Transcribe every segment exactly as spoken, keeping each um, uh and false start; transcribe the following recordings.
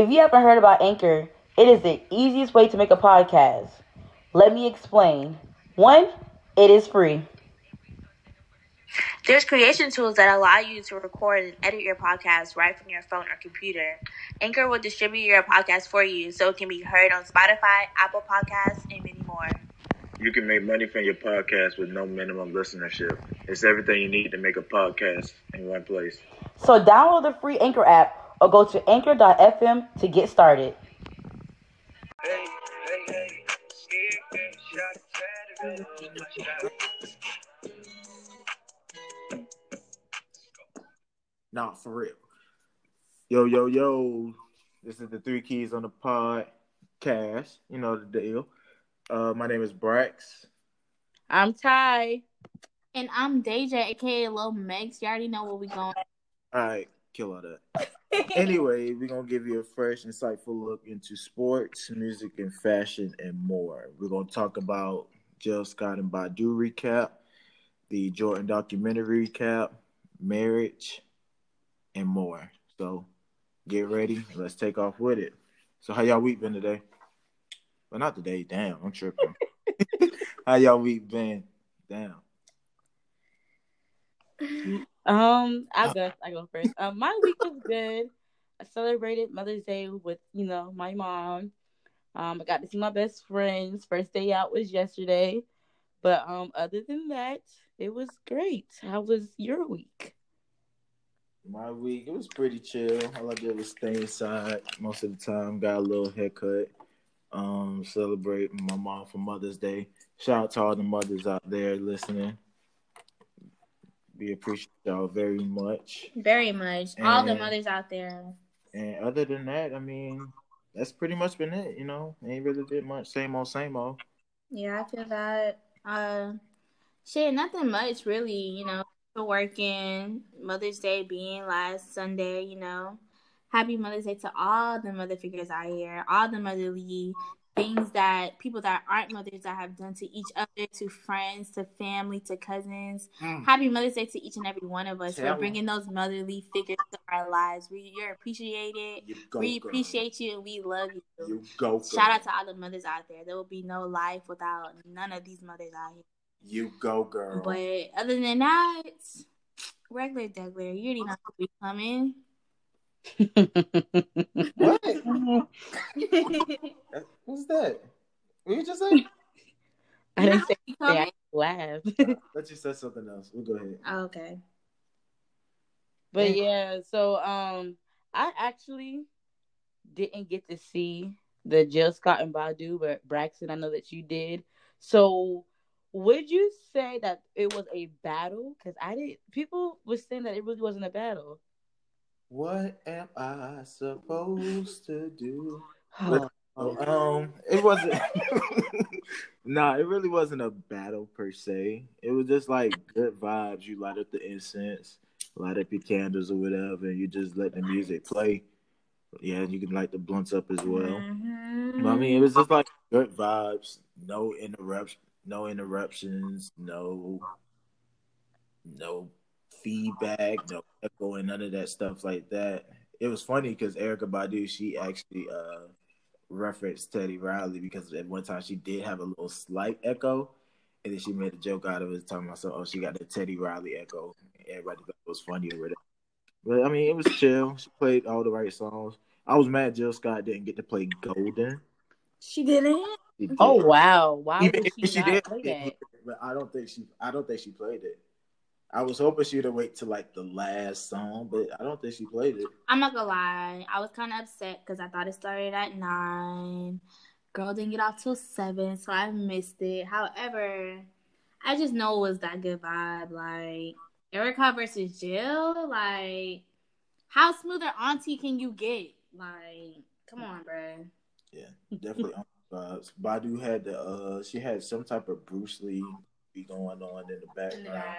If you haven't heard about Anchor, it is the easiest way to make a podcast. Let me explain. One, it is free. There's creation tools that allow you to record and edit your podcast right from your phone or computer. Anchor will distribute your podcast for you so it can be heard on Spotify, Apple Podcasts, and many more. You can make money from your podcast with no minimum listenership. It's everything you need to make a podcast in one place. So download the free Anchor app or go to anchor dot f m to get started. Hey, hey, hey. Nah, for real. Yo, yo, yo. This is the Three Keys on the Podcast. You know the deal. Uh, my name is Brax. I'm Ty. And I'm Deja, a k a. Lil Megs. You already know where we're going. All right, kill all that. Anyway, we're going to give you a fresh, insightful look into sports, music, and fashion, and more. We're going to talk about Jill Scott and Badu recap, the Jordan documentary recap, marriage, and more. So get ready. Let's take off with it. So how y'all week been today? Well, not today. Damn, I'm tripping. How y'all week been? Damn. Um, I'll go. I go first. Um, my week was good. I celebrated Mother's Day with, you know, my mom. Um, I got to see my best friends. First day out was yesterday, but um, other than that, it was great. How was your week? My week, it was pretty chill. All I did was stay inside most of the time. Got a little haircut. Um, celebrate my mom for Mother's Day. Shout out to all the mothers out there listening. We appreciate y'all very much. Very much. And, all the mothers out there. And other than that, I mean, that's pretty much been it, you know. Ain't really did much. Same old, same old. Yeah, I feel that. Uh, shit, nothing much, really, you know. Working, Mother's Day being last Sunday, you know. Happy Mother's Day to all the mother figures out here, all the motherly things that people that aren't mothers that have done to each other, to friends, to family, to cousins. Mm. Happy Mother's Day to each and every one of us. Tell We're bringing me. Those motherly figures to our lives. We, you're appreciated. You go, we girl. Appreciate you and we love you. You go, Shout girl. Out to all the mothers out there. There will be no life without none of these mothers out here. You go, girl. But other than that, regular Dougler, you already know how we coming. What? What's that? What you just say? I didn't say that. I laughed. But you said something else. We'll go ahead. Oh, okay. But yeah, so um, I actually didn't get to see the Jill Scott and Badu, but Braxton, I know that you did. So would you say that it was a battle? Because I didn't. People were saying that it really wasn't a battle. What am I supposed to do? Oh. But, um, it wasn't. Nah, it really wasn't a battle per se. It was just like good vibes. You light up the incense, light up your candles or whatever, and you just let the music play. Yeah, you can light the blunts up as well. Mm-hmm. But I mean, it was just like good vibes, no interruption. No interruptions, no no feedback, no echo, and none of that stuff like that. It was funny because Erykah Badu, she actually uh, referenced Teddy Riley because at one time she did have a little slight echo, and then she made a joke out of it, talking about, oh, she got the Teddy Riley echo. Everybody thought it was funny or whatever. But, I mean, it was chill. She played all the right songs. I was mad Jill Scott didn't get to play Golden. She didn't? She did. Oh wow! Why Even would she, she not did, play that? But I don't think she. I don't think she played it. I was hoping she'd have wait till like the last song, but I don't think she played it. I'm not gonna lie. I was kind of upset because I thought it started at nine. Girl didn't get off till seven, so I missed it. However, I just know it was that good vibe, like Erykah versus Jill. Like, how smoother auntie can you get? Like, come on, bro. Yeah, definitely. Uh, Badu had the uh, she had some type of Bruce Lee be going on in the background. Yeah.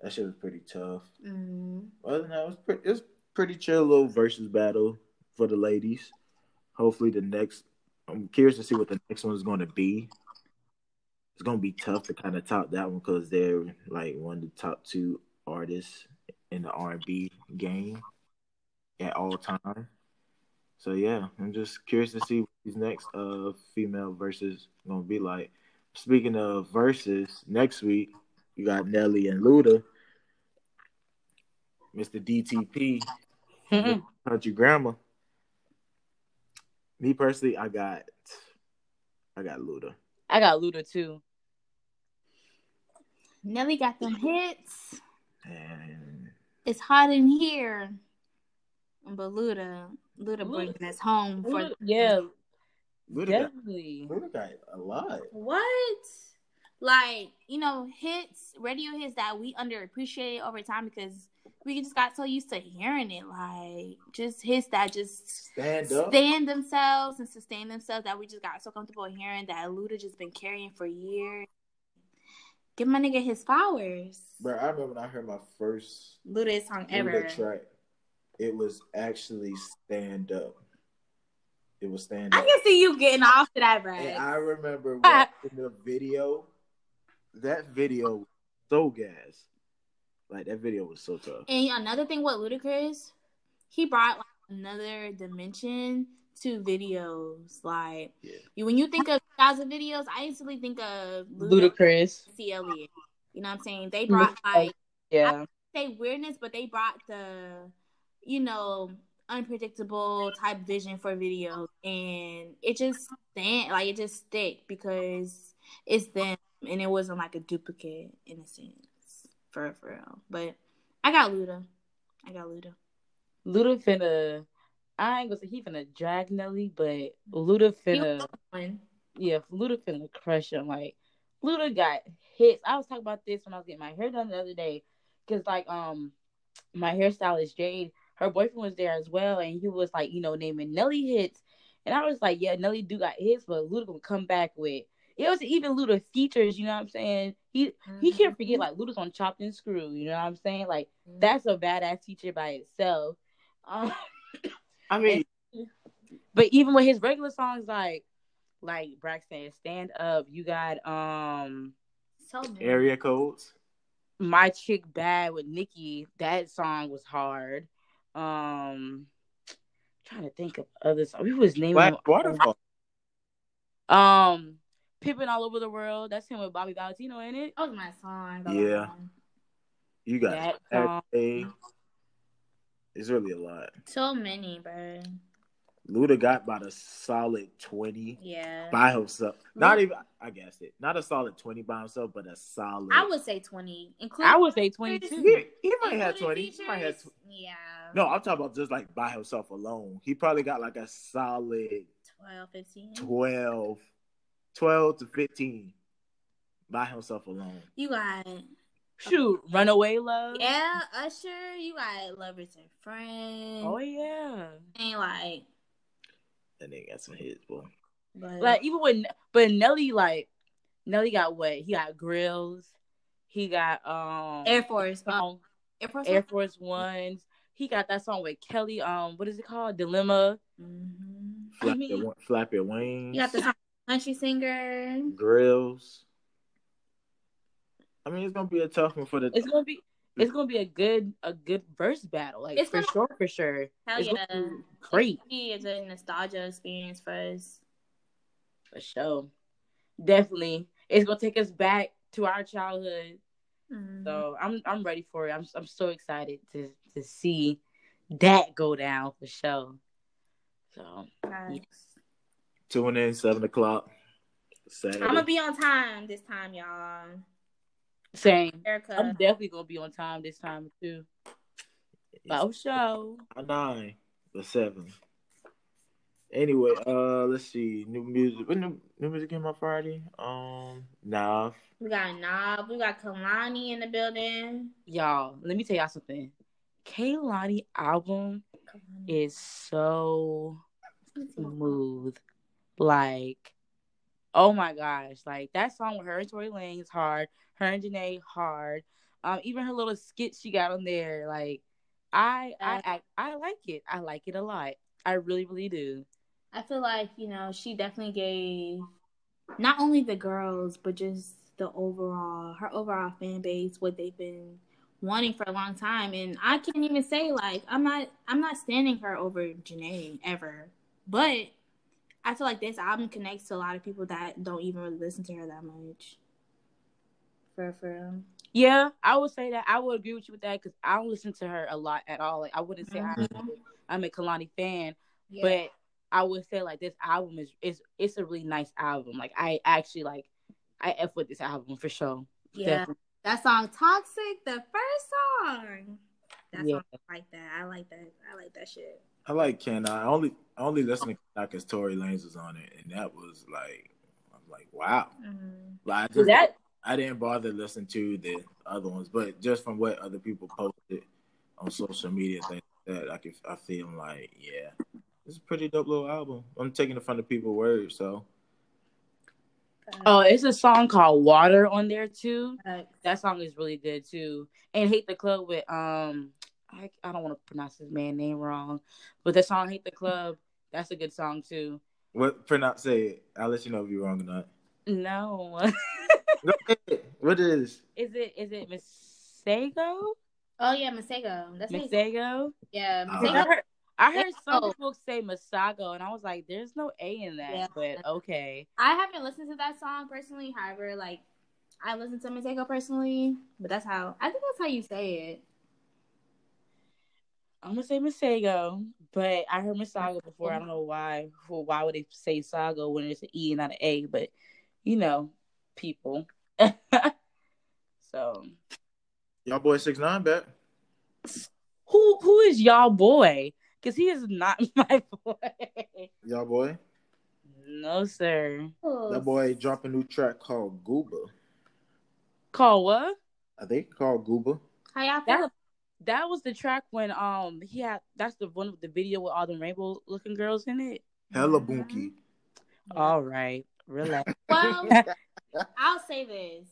That shit was pretty tough. Mm-hmm. Other than that, it was pretty, it was pretty chill little versus battle for the ladies. Hopefully, the next I'm curious to see what the next one is going to be. It's going to be tough to kind of top that one because they're like one of the top two artists in the R and B game at all time. So yeah, I'm just curious to see what these next uh female verses gonna be like. Speaking of verses, next week you got Nelly and Luda, Mister D T P, mm-hmm. Country Grandma. Me personally, I got, I got Luda. I got Luda too. Nelly got them hits. And... it's hot in here, but Luda, Luda, Luda bringing us home. Luda, for yeah, Luda definitely. Got, Luda got a lot. What? Like, you know, hits, radio hits that we underappreciate over time because we just got so used to hearing it. Like, just hits that just stand up, stand themselves and sustain themselves that we just got so comfortable hearing that Luda just been carrying for years. Give my nigga his flowers. Bro, I remember when I heard my first Luda song Luda ever. Track, it was actually Stand Up. It was Stand Up. I can see you getting off to that, bro. And I remember watching the video. That video was so gas. Like, that video was so tough. And another thing with Ludacris, he brought like, another dimension to videos. Like, yeah. you, when you think of thousand videos, I instantly think of Ludacris, C. Elliott. You know what I'm saying? They brought like, yeah, I would say weirdness, but they brought the, you know, unpredictable type vision for videos, and it just stand like it just stick because it's them, and it wasn't like a duplicate in a sense. For, for real. But I got Luda. I got Luda. Luda finna, I ain't gonna say he finna drag Nelly, but Luda finna, yeah, Luda finna crush him. Like, Luda got hits. I was talking about this when I was getting my hair done the other day, because, like, um, my hairstylist, Jade, her boyfriend was there as well, and he was, like, you know, naming Nelly hits. And I was like, yeah, Nelly do got hits, but Luda gonna come back with, it was even Luda features, you know what I'm saying? He mm-hmm. he can't forget, like, Luda's on Chopped and Screwed, you know what I'm saying? Like, mm-hmm. that's a badass feature by itself. Um, I mean... And, but even with his regular songs, like, like Braxton, Stand Up, you got, um... So Area Codes. My Chick Bad with Nicki, that song was hard. Um, trying to think of other songs. Who was naming... Black Waterfall. Um... Pippin' All Over the World. That's him with Bobby Valentino in it. That was my song. That yeah. Song. You got that it. It's really a lot. So many, bro. Luda got about a solid twenty yeah. by himself. Not even, I guessed it. Not a solid twenty by himself, but a solid. I would say twenty. Including I would say twenty-two. He, he might have twenty. Features? He might have tw- Yeah. No, I'm talking about just like by himself alone. He probably got like a solid twelve, fifteen. twelve. Twelve to fifteen, by himself alone. You got shoot, okay. Runaway Love. Yeah, Usher. You got Lovers and Friends. Oh yeah, and like that nigga got some hits, boy. But, like even when, but Nelly, like Nelly got what? He got Grills. He got um Air Force. Um, Air Force. Air Force Ones. He got that song with Kelly. Um, what is it called? Dilemma. Mm-hmm. Flap, I mean, your, flap your wings. You got the song. Country singer. Grills. I mean, it's gonna be a tough one for the. It's gonna be. It's gonna be a good, a good verse battle, like it's for gonna, sure, for sure. Hell it's yeah! Gonna be great. It's a nostalgia experience for us. For sure, definitely, it's gonna take us back to our childhood. Mm-hmm. So I'm, I'm ready for it. I'm, I'm so excited to, to see that go down for sure. So. Nice. Yeah. Tune in seven o'clock. Saturday. I'm gonna be on time this time, y'all. Same. Erykah. I'm definitely gonna be on time this time too. Bow show. Nine or seven. Anyway, uh, let's see. New music. What new new music came out Friday? Um, Nav. We got Nav. We got Kalani in the building. Y'all, let me tell y'all something. Kalani album Kalani. Is so smooth. Like, oh my gosh! Like that song with her and Tory Lanez hard, her and Janae hard. Um, even her little skit she got on there. Like, I, I, I, I like it. I like it a lot. I really, really do. I feel like you know she definitely gave not only the girls but just the overall her overall fan base what they've been wanting for a long time. And I can't even say like I'm not I'm not standing her over Janae ever. But I feel like this album connects to a lot of people that don't even really listen to her that much. For for yeah, I would say that. I would agree with you with that because I don't listen to her a lot at all. Like I wouldn't say mm-hmm. I'm, I'm a Kalani fan, yeah. but I would say like this album is is it's a really nice album. Like I actually like I F with this album for sure. Yeah, definitely. That song "Toxic," the first song. That yeah. song I like that. I like that. I like that shit. I like Can I only only listening to because Tory Lanez was on it, and that was like I was like wow. Mm-hmm. Like I just, that. I didn't bother listening to the other ones, but just from what other people posted on social media, things like that, I could, I feel like, yeah, it's a pretty dope little album. I'm taking it from the people's words, so. Oh, it's a song called "Water" on there too. That song is really good too. And "Hate the Club" with um, I I don't want to pronounce his man name wrong, but the song "Hate the Club" that's a good song too. What pronounce it? I'll let you know if you're wrong or not. No. What is? Is it? Is it Masego? Oh yeah, Masego. That's Masego. Yeah, Masego. I heard, I heard some oh. folks say Masego, and I was like, "There's no A in that." Yeah. But okay. I haven't listened to that song personally. However, like, I listened to Masego personally, but that's how I think that's how you say it. I'm gonna say Masego, but I heard Masego before. I don't know why. Why would they say Sago when it's an E and not an A? But you know. People, so y'all boy six nine back. Who who is y'all boy? Because he is not my boy. Y'all boy? No sir. Oh. That boy dropped a new track called Gooba. Called what? I think called Gooba. How y'all feel? That, that was the track when um he had. That's the one with the video with all the rainbow looking girls in it. Hella bunky. All right, relax. Well. I'll say this.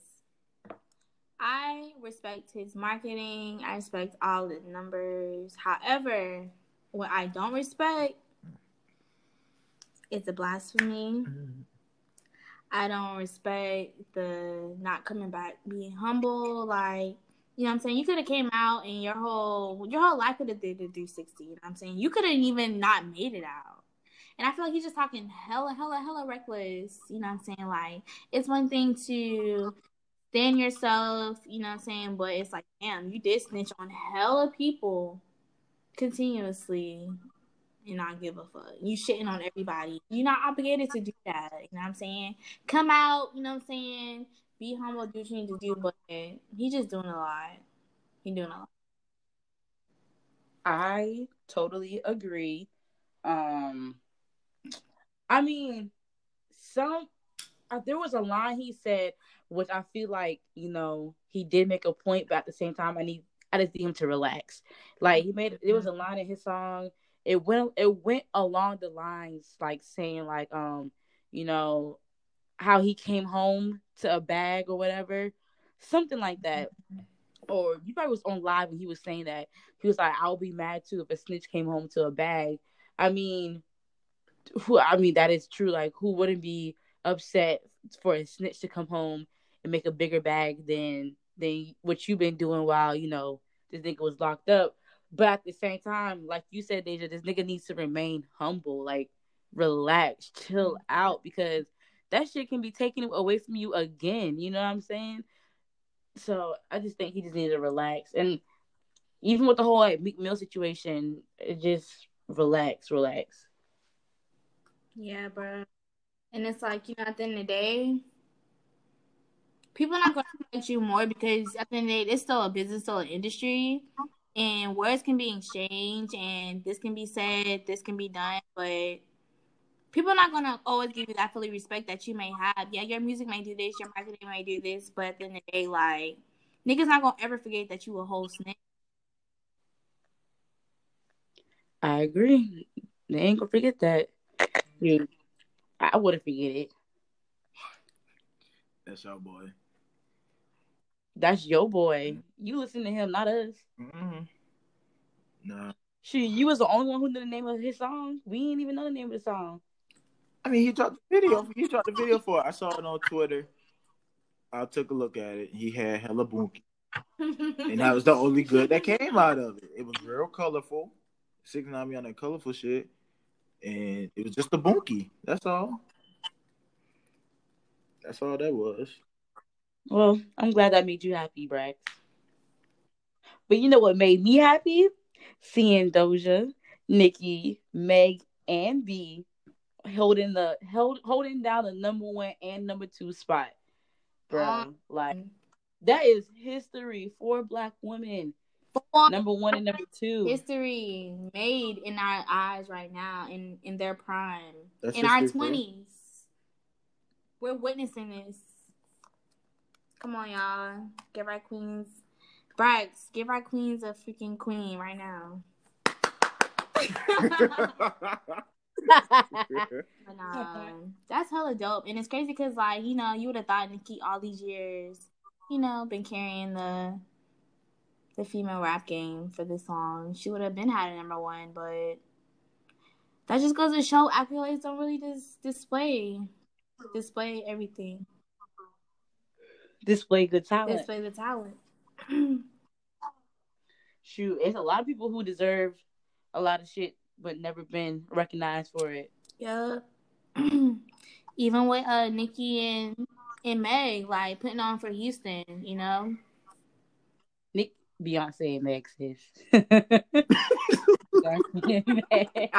I respect his marketing. I respect all the numbers. However, what I don't respect is the blasphemy. I don't respect the not coming back, being humble. Like, you know what I'm saying? You could have came out and your whole your whole life could have did the three sixty. You know what I'm saying? You could have even not made it out. And I feel like he's just talking hella, hella, hella reckless. You know what I'm saying? Like, it's one thing to stand yourself, you know what I'm saying? But it's like, damn, you did snitch on hella people continuously and not give a fuck. You shitting on everybody. You're not obligated to do that. You know what I'm saying? Come out, you know what I'm saying? Be humble, do what you need to do. But he's just doing a lot. He's doing a lot. I totally agree. Um... I mean, some uh, there was a line he said, which I feel like, you know, he did make a point, but at the same time, I need I just need him to relax. Like he made there was a line in his song. It went it went along the lines like saying like um you know how he came home to a bag or whatever, something like that. Or you probably was on live when he was saying that he was like, I'll be mad too if a snitch came home to a bag. I mean. Who I mean that is true. Like who wouldn't be upset for a snitch to come home and make a bigger bag than than what you've been doing while you know this nigga was locked up? But at the same time, like you said, Deja, this nigga needs to remain humble, like relax, chill out because that shit can be taken away from you again. You know what I'm saying? So I just think he just needs to relax. And even with the whole like Meek Mill situation, it just relax, relax. Yeah, bro. And it's like, you know, at the end of the day, people are not going to respect you more because at the end of the day, it's still a business, still an industry, and words can be exchanged, and this can be said, this can be done, but people are not going to always give you that fully respect that you may have. Yeah, your music may do this, your marketing may do this, but at the end of the day, like, niggas not going to ever forget that you a whole snitch. I agree. They ain't going to forget that. Dude, I wouldn't forget it. That's your boy. That's your boy. Mm-hmm. You listen to him, not us. Mm-hmm. Nah. Shoot, you was the only one who knew the name of his song. We didn't even know the name of the song. I mean, he dropped the video. He dropped the video for it. I saw it on Twitter. I took a look at it. He had hella bunky. And that was the only good that came out of it. It was real colorful. six nine on that colorful shit. And it It was just a bunkie. That's all. That's all that was. Well, I'm glad that made you happy, Brax. But you know what made me happy? Seeing Doja, Nicki, Meg, and B holding the held, holding down the number one and number two spot. Bro, um, like that is history for Black women. Number one and number two. History made in our eyes right now, in, in their prime. That's in our twenties. We're witnessing this. Come on, y'all. Give our queens. Brax, give our queens a freaking queen right now. But um, that's hella dope. And it's crazy because, like, you know, you would have thought Nicki all these years, you know, been carrying the the female rap game for this song. She would have been had a number one, but that just goes to show accolades don't really dis- display display everything. Display good talent. Display the talent. Shoot, it's a lot of people who deserve a lot of shit but never been recognized for it. Yeah. Even with uh Nicki and and Meg, like putting on for Houston, you know. Nick Beyonce and Meg sis. Beyonce and Meg.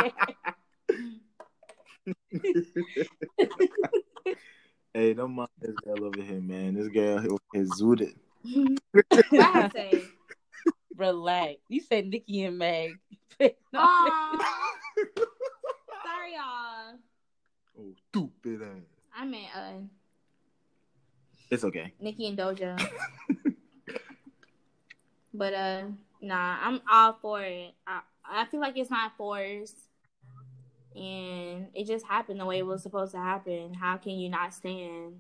Hey, don't mind this girl over here, man. This girl over here zooted. I say, relax. You said Nicki and Meg. Sorry, y'all. Oh, stupid ass. I meant, uh, it's okay. Nicki and Doja. But uh, nah, I'm all for it. I I feel like it's not forced, and it just happened the way it was supposed to happen. How can you not stand?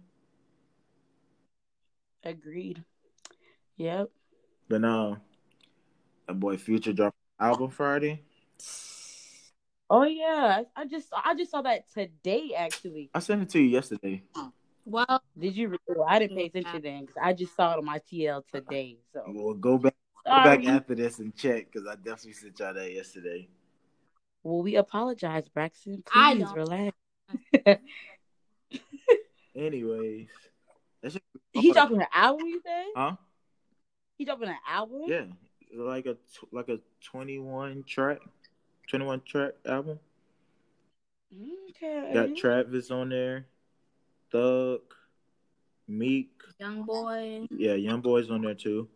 Agreed. Yep. But now, that boy Future dropped an album Friday. Oh yeah, I just I just saw that today actually. I sent it to you yesterday. Well, did you? Well, I didn't pay attention then because I just saw it on my T L today. So well, go back. Go back after this and check because I definitely sent y'all that yesterday. Well, we apologize, Braxton. Please relax. Anyways, that's just, he dropping an album. You said? Huh? He dropping an album? Yeah, like a like a twenty-one track, twenty-one track album. Okay. Got Travis on there, Thug, Meek, Young Boy. Yeah, Young Boy's on there too.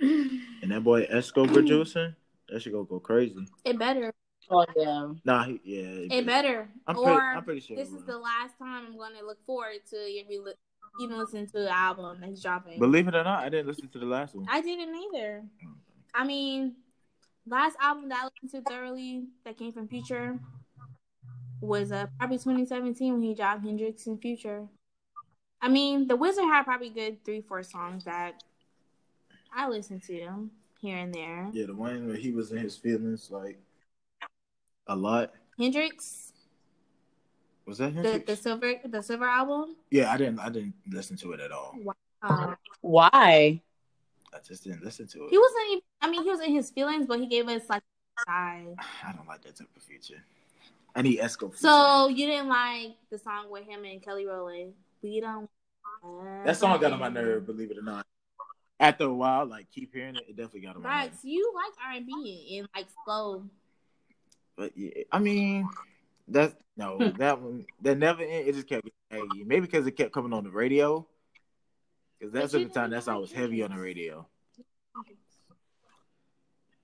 And that boy Esco producing. That shit gonna go crazy. It better. Oh yeah. Nah, he, yeah. It, it better. I'm or pretty, I'm pretty sure this is the last time I'm gonna look forward to re- even listen to the album that's dropping. Believe it or not, I didn't listen to the last one. I didn't either. I mean, last album that I listened to thoroughly that came from Future was uh, probably twenty seventeen when he dropped Hendrix and Future. I mean, The Wizard had probably good three, four songs that I listened to here and there. Yeah, the one where he was in his feelings, like, a lot. Hendrix? Was that Hendrix? The, the silver the silver album? Yeah, I didn't I didn't listen to it at all. Wow. Why? I just didn't listen to it. He wasn't even, I mean, he was in his feelings, but he gave us, like, side. I don't like that type of Future. I need Esco. So, you didn't like the song with him and Kelly Rowland? We don't. That song got on my nerve, believe it or not. After a while, like, keep hearing it, it definitely got on my nerve. Right, so you like R and B and, like, slow. But, yeah, I mean, that's, no, that one, that never ended. It just kept, hey, maybe because it kept coming on the radio. Because that's at the time, that's how I was heavy on the radio.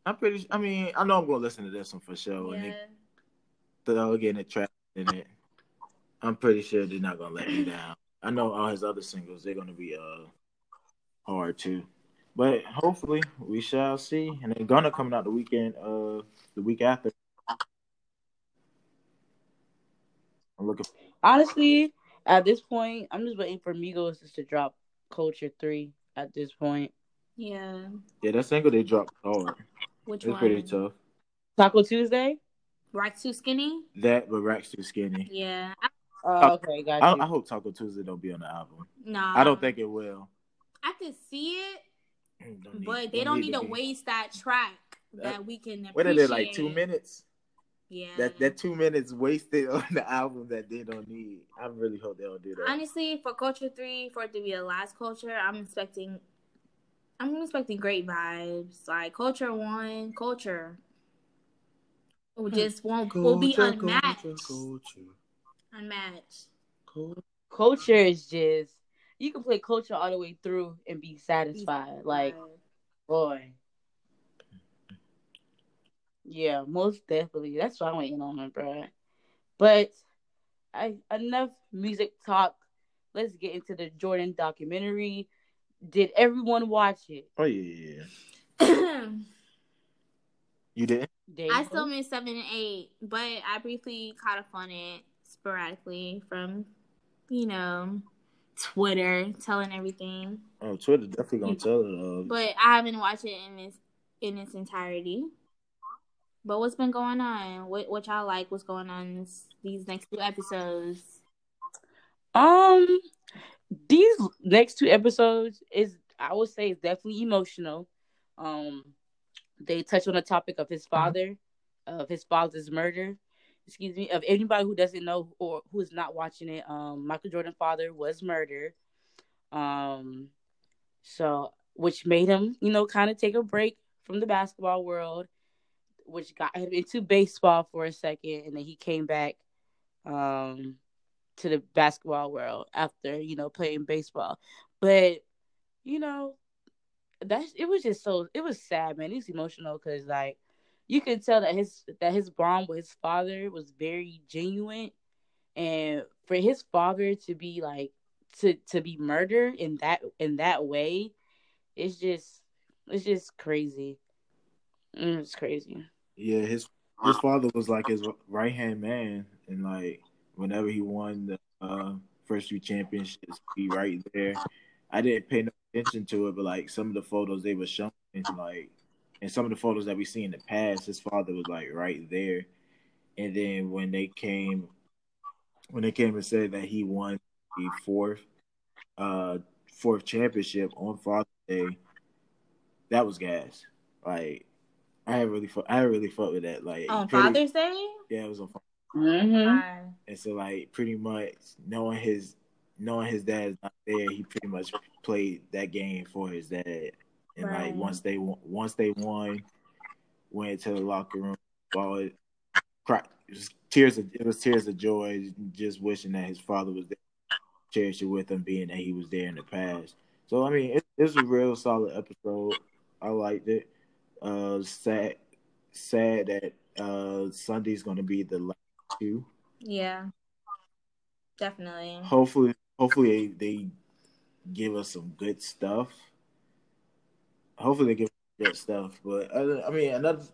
I'm pretty, I mean, I know I'm going to listen to this one for sure. Yeah. And it, Thug getting a track in it. I'm pretty sure they're not gonna let me down. I know all his other singles, they're gonna be uh hard too. But hopefully we shall see. And they're gonna come out the weekend uh the week after. I'm looking for- Honestly, at this point, I'm just waiting for Migos just to drop Culture Three at this point. Yeah. Yeah, that single they dropped hard. Which one? It's pretty tough. Taco Tuesday? Rack's Too Skinny? That, but Rack's Too Skinny. Yeah. Oh, okay, got you. I, I hope Taco Tuesday don't be on the album. No. Nah. I don't think it will. I could see it, need, but they don't need, need to waste that track that, that we can appreciate. What are they, like two minutes? Yeah. That that two minutes wasted on the album that they don't need. I really hope they don't do that. Honestly, for Culture Three, for it to be the last Culture, I'm expecting I'm expecting great vibes. Like Culture One, Culture. We just won't culture, we'll be unmatched. Culture, culture. Unmatched. Culture. Culture is just you can play Culture all the way through and be satisfied. Like, boy. Yeah, most definitely. That's why I went in on her, bro. But I enough music talk. Let's get into the Jordan documentary. Did everyone watch it? Oh yeah. You did? I still missed seven and eight, but I briefly caught up on it sporadically from, you know, Twitter telling everything. Oh, Twitter definitely gonna tell it. Uh... But I haven't watched it in its in its entirety. But what's been going on? What what y'all like? What's going on this, these next two episodes? Um, these next two episodes is I would say is definitely emotional. Um, they touch on the topic of his father, mm-hmm. of his father's murder. Excuse me. Of anybody who doesn't know or who is not watching it, um, Michael Jordan's father was murdered. Um, so which made him, you know, kind of take a break from the basketball world. Which got him into baseball for a second, and then he came back um, to the basketball world after, you know, playing baseball. But, you know, that's it was just so it was sad, man. It was emotional because, like, you could tell that his that his bond with his father was very genuine, and for his father to be like to to be murdered in that in that way, it's just it's just crazy. It's crazy. Yeah, his his father was like his right hand man, and like whenever he won the uh, first few championships, he right there. I didn't pay no attention to it, but like some of the photos they were showing, like, and some of the photos that we see in the past, his father was like right there. And then when they came, when they came and said that he won the fourth, uh, fourth championship on Father's Day, that was gas. Like. I really, fu- I really fuck with that. Like on pretty- Father's Day, yeah, it was on Father's Day. Mm-hmm. And so, like, pretty much knowing his, knowing his dad is not there, he pretty much played that game for his dad. And right. like once they, once they won, went to the locker room, ball, cried, it was tears of, it was tears of joy, just wishing that his father was there, cherish it with him, being that he was there in the past. So I mean, it, it was a real solid episode. I liked it. Uh, sad, sad that uh Sunday's gonna be the last two. Yeah, definitely. Hopefully, hopefully they give us some good stuff. Hopefully they give us good stuff. But uh, I mean, another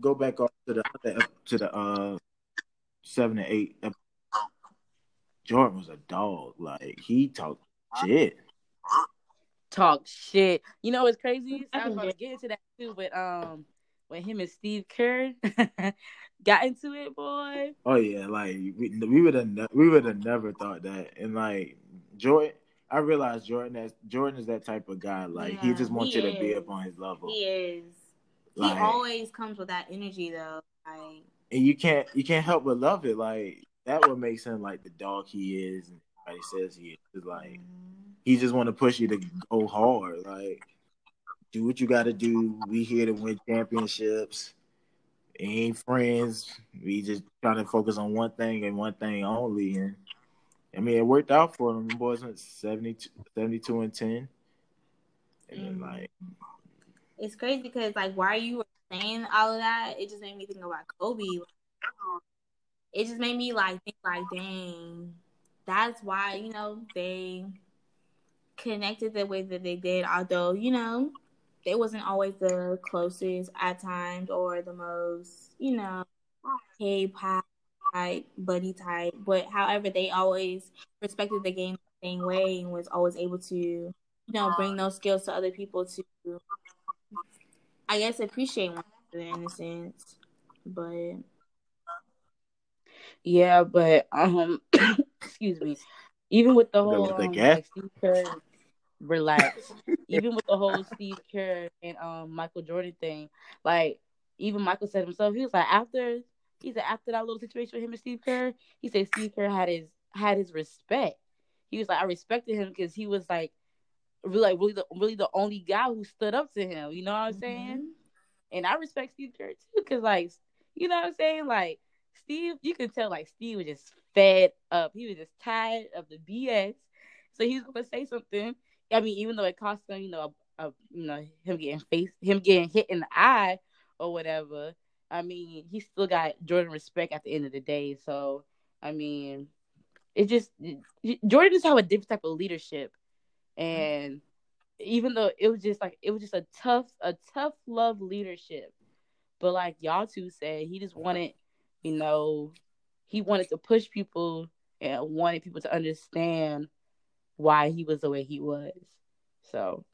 go back off to the to the uh seven and eight. Jordan was a dog. Like he talked shit. Talk shit. You know what's crazy? I was going to get into that too, but um, when him and Steve Kerr got into it, boy. Oh yeah, like we we would have ne- we would have never thought that. And like Jordan, I realized Jordan that Jordan is that type of guy. Like yeah, he just wants he you is. to be up on his level. He is. Like, he always comes with that energy though. Like and you can't you can't help but love it. Like that what makes him like the dog he is, and everybody says he is. Like. Mm-hmm. He just want to push you to go hard, like do what you got to do. We here to win championships. We ain't friends. We just trying to focus on one thing and one thing only. And I mean, it worked out for him. The boys went seventy-two, seventy-two and ten. And mm. then, like, it's crazy because like, while you were saying all of that, it just made me think about Kobe. It just made me like think like, dang, that's why you know they. Connected the way that they did, although you know they wasn't always the closest at times or the most you know hey pop type buddy type, but however they always respected the game the same way and was always able to you know bring those skills to other people to I guess appreciate one another in a sense, but yeah, but um excuse me. Even with the whole um, like Steve Kerr, relax. Even with the whole Steve Kerr and um Michael Jordan thing, like even Michael said himself, he was like after He said after that little situation with him and Steve Kerr, he said Steve Kerr had his had his respect. He was like, I respected him because he was like really like, really the really the only guy who stood up to him. You know what I'm mm-hmm. saying? And I respect Steve Kerr too, because like you know what I'm saying? Like Steve, you can tell like Steve was just fed up. He was just tired of the B S. So he was gonna say something. I mean, even though it cost him, you know, a, a, you know, him getting face, him getting hit in the eye or whatever. I mean, he still got Jordan respect at the end of the day. So, I mean, it just Jordan just have a different type of leadership, and even though it was just like it was just a tough, a tough love leadership. But like y'all two said, he just wanted, you know, he wanted to push people and wanted people to understand why he was the way he was. So,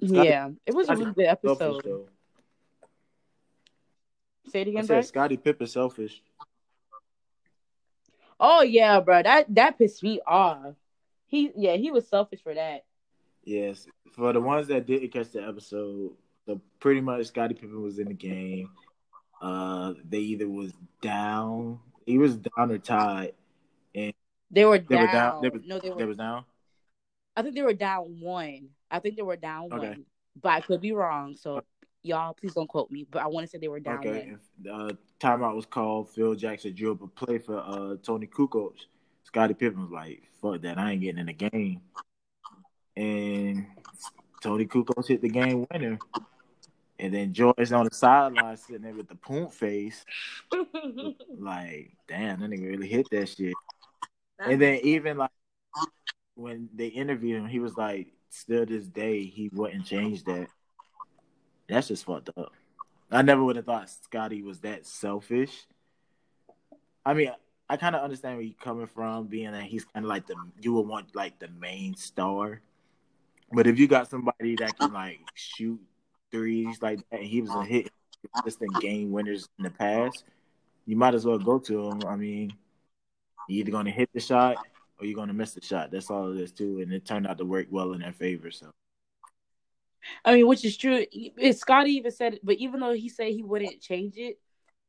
yeah, it was a really good episode. Say it again, bro. Scottie Pippen selfish. Oh yeah, bro. That that pissed me off. He yeah, he was selfish for that. Yes. For the ones that didn't catch the episode, the pretty much Scottie Pippen was in the game. Uh they either was down. He was down or tied. And they were they down. Were down they were, no, they were, they were down. I think they were down one. I think they were down okay. one. But I could be wrong, so y'all, please don't quote me, but I want to say they were down. Okay, uh, timeout was called. Phil Jackson drew up a play for uh, Tony Kukoc. Scottie Pippen was like, fuck that, I ain't getting in the game. And Tony Kukoc hit the game winner. And then Jordan's on the sideline sitting there with the poont face. Like, damn, that nigga really hit that shit. That's and then even like when they interviewed him, he was like, still this day, he wouldn't change that. That's just fucked up. I never would have thought Scottie was that selfish. I mean, I, I kind of understand where you're coming from, being that he's kind of like the you would want like the main star. But if you got somebody that can like shoot threes like that, and he was a hit consistent game winners in the past, you might as well go to him. I mean, you're either going to hit the shot or you're going to miss the shot. That's all it is too, and it turned out to work well in their favor. So. I mean, which is true. Scottie even said it, but even though he said he wouldn't change it,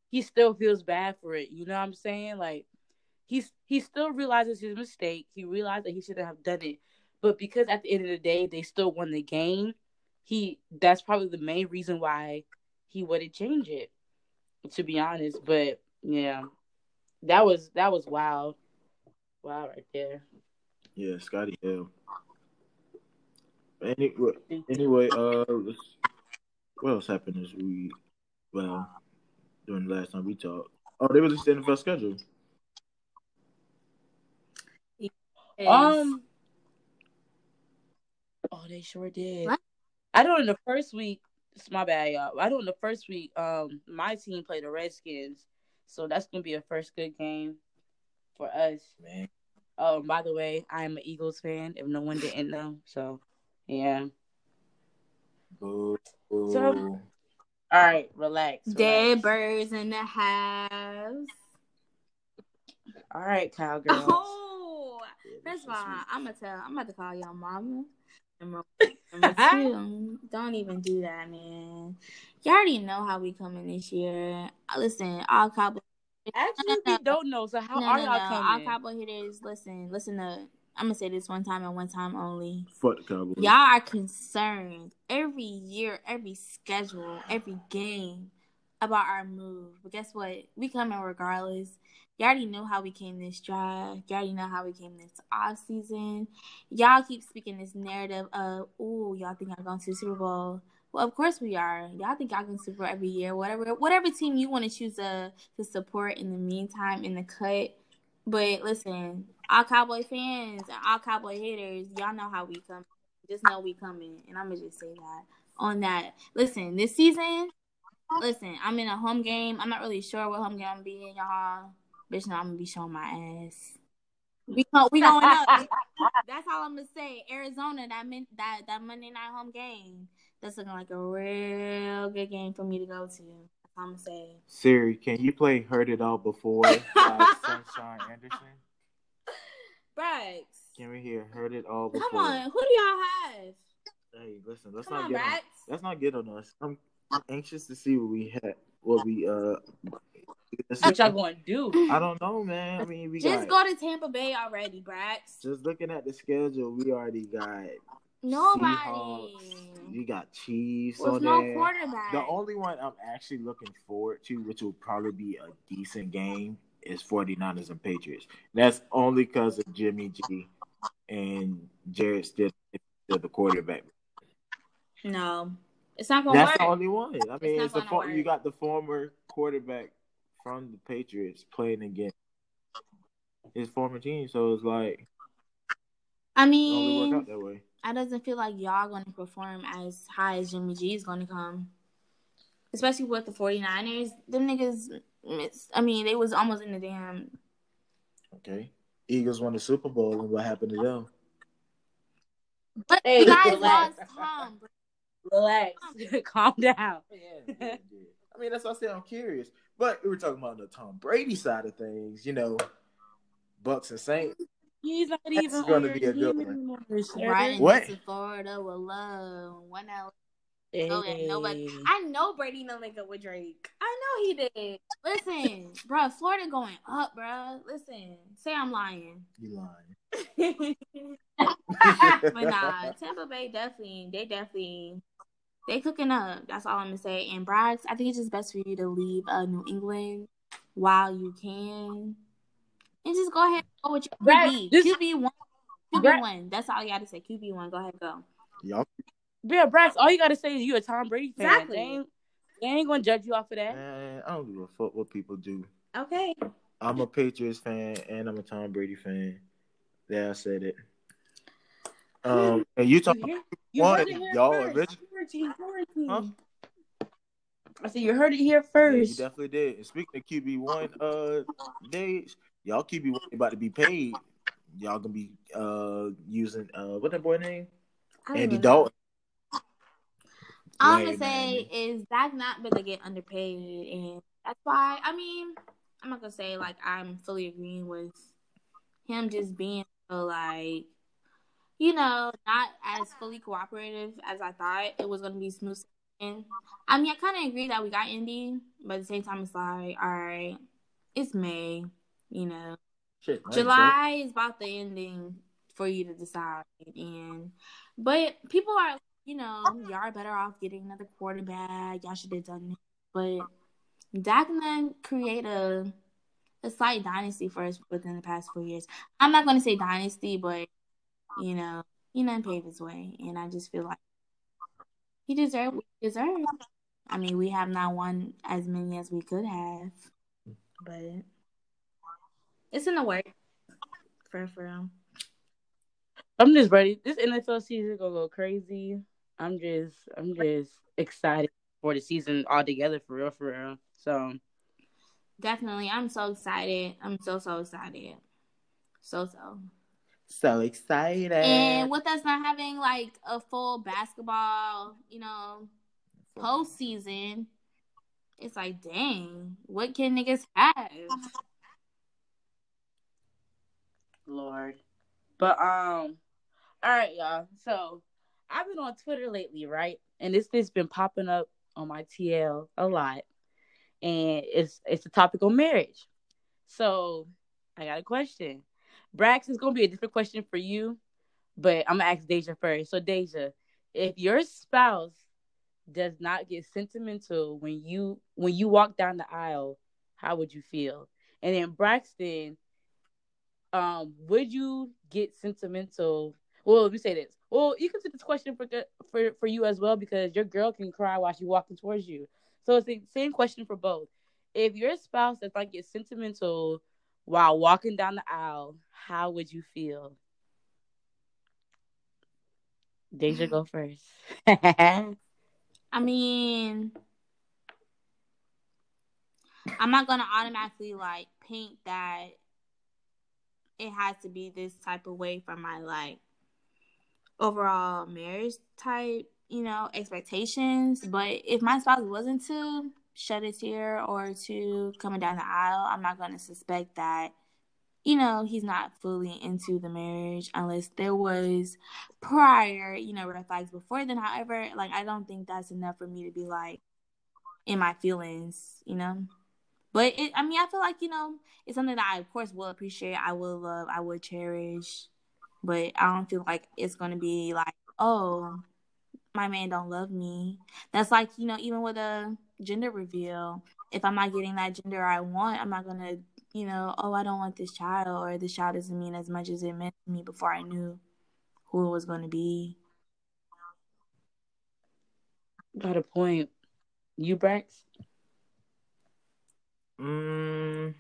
he still feels bad for it. You know what I'm saying? Like, he's he still realizes his mistake. He realized that he shouldn't have done it. But because at the end of the day, they still won the game, he that's probably the main reason why he wouldn't change it, to be honest. But, yeah, that was that was wild. Wow, right there. Yeah, Scottie Hill. Anyway, anyway, uh, what else happened this week? Well, during the last time we talked, oh, they released the N F L schedule. Yes. Um, oh, they sure did. What? I know in the first week, it's my bad, y'all. I know in the first week, um, my team played the Redskins, so that's gonna be a first good game for us. Man. Oh, um, by the way, I am an Eagles fan. If no one didn't know, so. Yeah. Ooh, ooh. So, all right, relax, relax. Dead birds in the house. All right, cowgirls. Oh, first of all, I'm gonna tell. I'm about to call y'all mama. Number, number two, don't even do that, man. Y'all already know how we coming this year. Listen, all Cowboy. Actually, we don't know. So how no, are no, y'all no. coming? All Cowboy hitters, listen, listen up. I'm going to say this one time and one time only. Fuck the Cowboys. Y'all are concerned every year, every schedule, every game about our move. But guess what? We coming regardless. Y'all already know how we came this draft. Y'all already know how we came this offseason. Y'all keep speaking this narrative of, ooh, y'all think I'm going to the Super Bowl. Well, of course we are. Y'all think y'all can Super Bowl every year. Whatever whatever team you want to choose uh, to support in the meantime, in the cut. But listen, all Cowboy fans and all Cowboy haters, y'all know how we come. Just know we coming, and I'm gonna just say that on that. Listen, this season, listen, I'm in a home game. I'm not really sure what home game I'm being, y'all. Bitch, no, I'm gonna be showing my ass. We go, we going up. That's all I'm gonna say. Arizona, that meant that that Monday night home game. That's looking like a real good game for me to go to. I'm saying. Siri, can you play Heard It All Before by Sunshine Anderson? Brax. Can we hear Heard It All Before? Come on, who do y'all have? Hey, listen, let's Come not on, get on, let's not get on us. I'm, I'm anxious to see what we have what we uh. What y'all gonna do? I don't know, man. I mean, we just got, go to Tampa Bay already, Brax. Just looking at the schedule, we already got nobody. Seahawks. We got Chiefs with on no there. Quarterback. The only one I'm actually looking forward to, which will probably be a decent game, is 49ers and Patriots. That's only because of Jimmy G and Jared Stiff, the quarterback. No, it's not gonna. That's work. The only one. I mean, it's, it's the for- you got the former quarterback from the Patriots playing against his former team, so it's like, I mean, it only worked out that way. I doesn't feel like y'all going to perform as high as Jimmy G is going to come, especially with the 49ers. Them niggas, missed. I mean, they was almost in the damn. Okay, Eagles won the Super Bowl, and what happened to them? But hey, you guys relax. Lost calm. Relax, calm down. Yeah, yeah, yeah. I mean, that's why I said I'm curious. But we were talking about the Tom Brady side of things, you know, Bucks and Saints. He's not that's even going to be a good one. Riding what? To Florida with love. One hour. Hey. Nobody. I know Brady no link up with Drake. I know he did. Listen, bro, Florida going up, bro. Listen, say I'm lying. You lying. But nah, Tampa Bay definitely, they definitely. They cooking up. That's all I'm going to say. And, Brax, I think it's just best for you to leave uh, New England while you can. And just go ahead and go with your Q B. Brax, Q B one. Q B one. That's all you got to say. Q B one. Go ahead, go. Yup. Yeah, Brax, all you got to say is you're a Tom Brady fan. Exactly. They ain't, ain't going to judge you off of that. Man, I don't give a fuck what people do. Okay. I'm a Patriots fan, and I'm a Tom Brady fan. Yeah, I said it. Um, and you talking about one, y'all originally. Huh? I said you heard it here first. Yeah, you definitely did. And speaking of Q B one uh days, y'all Q B one about to be paid. Y'all gonna be uh using uh what that boy name? Andy Dalton. All I'm gonna say is Dak's not gonna get underpaid, and that's why I mean I'm not gonna say like I'm fully agreeing with him just being so like you know, not as fully cooperative as I thought it was going to be smooth. I mean, I kind of agree that we got Indy, but at the same time, it's like, all right, it's May, you know. Shit, July is about the ending for you to decide. And But people are, you know, y'all are better off getting another quarterback. Y'all should have done it. But Dak can create a, a slight dynasty for us within the past four years. I'm not going to say dynasty, but You know, he done paved his way, and I just feel like he deserved. We deserved. I mean, we have not won as many as we could have, but it's in the work. For for real. I'm just ready. This N F L season gonna go crazy. I'm just, I'm just excited for the season altogether. For real, for real. So definitely, I'm so excited. I'm so so excited. So so. So excited. And with us not having, like, a full basketball, you know, postseason, it's like, dang, what can niggas have? Lord. But, um, all right, y'all. So, I've been on Twitter lately, right? And this thing's been popping up on my T L a lot. And it's, it's a topic on marriage. So, I got a question. Brax, it's going to be a different question for you, but I'm going to ask Deja first. So, Deja, if your spouse does not get sentimental when you when you walk down the aisle, how would you feel? And then, Braxton, um, would you get sentimental? Well, let me say this. Well, you can take this question for, for, for you as well because your girl can cry while she's walking towards you. So, it's the same question for both. If your spouse does not get sentimental while walking down the aisle, how would you feel? Deja, go first. I mean, I'm not going to automatically, like, paint that it has to be this type of way for my, like, overall marriage type, you know, expectations. But if my spouse wasn't to shed a tear or two coming down the aisle, I'm not going to suspect that, you know, he's not fully into the marriage unless there was prior, you know, red flags before then. However, like, I don't think that's enough for me to be like, in my feelings, you know. But it, I mean, I feel like, you know, it's something that I, of course, will appreciate. I will love. I will cherish. But I don't feel like it's going to be like, oh, my man don't love me. That's like, you know, even with a gender reveal, if I'm not getting that gender I want, I'm not going to, you know, oh, I don't want this child, or this child doesn't mean as much as it meant to me before I knew who it was going to be. Got a point. You, Brax? Mm,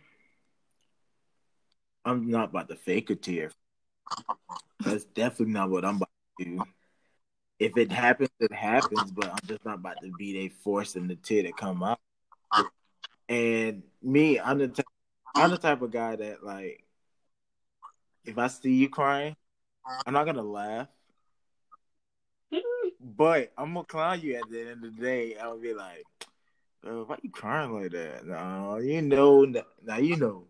I'm not about to fake a tear. That's definitely not what I'm about to do. If it happens, it happens, but I'm just not about to be they forcing the tear to come out. And me, I'm the type, I'm the type of guy that, like, if I see you crying, I'm not going to laugh. But I'm going to clown you at the end of the day. I'll be like, oh, why you crying like that? No, you know. Now you know.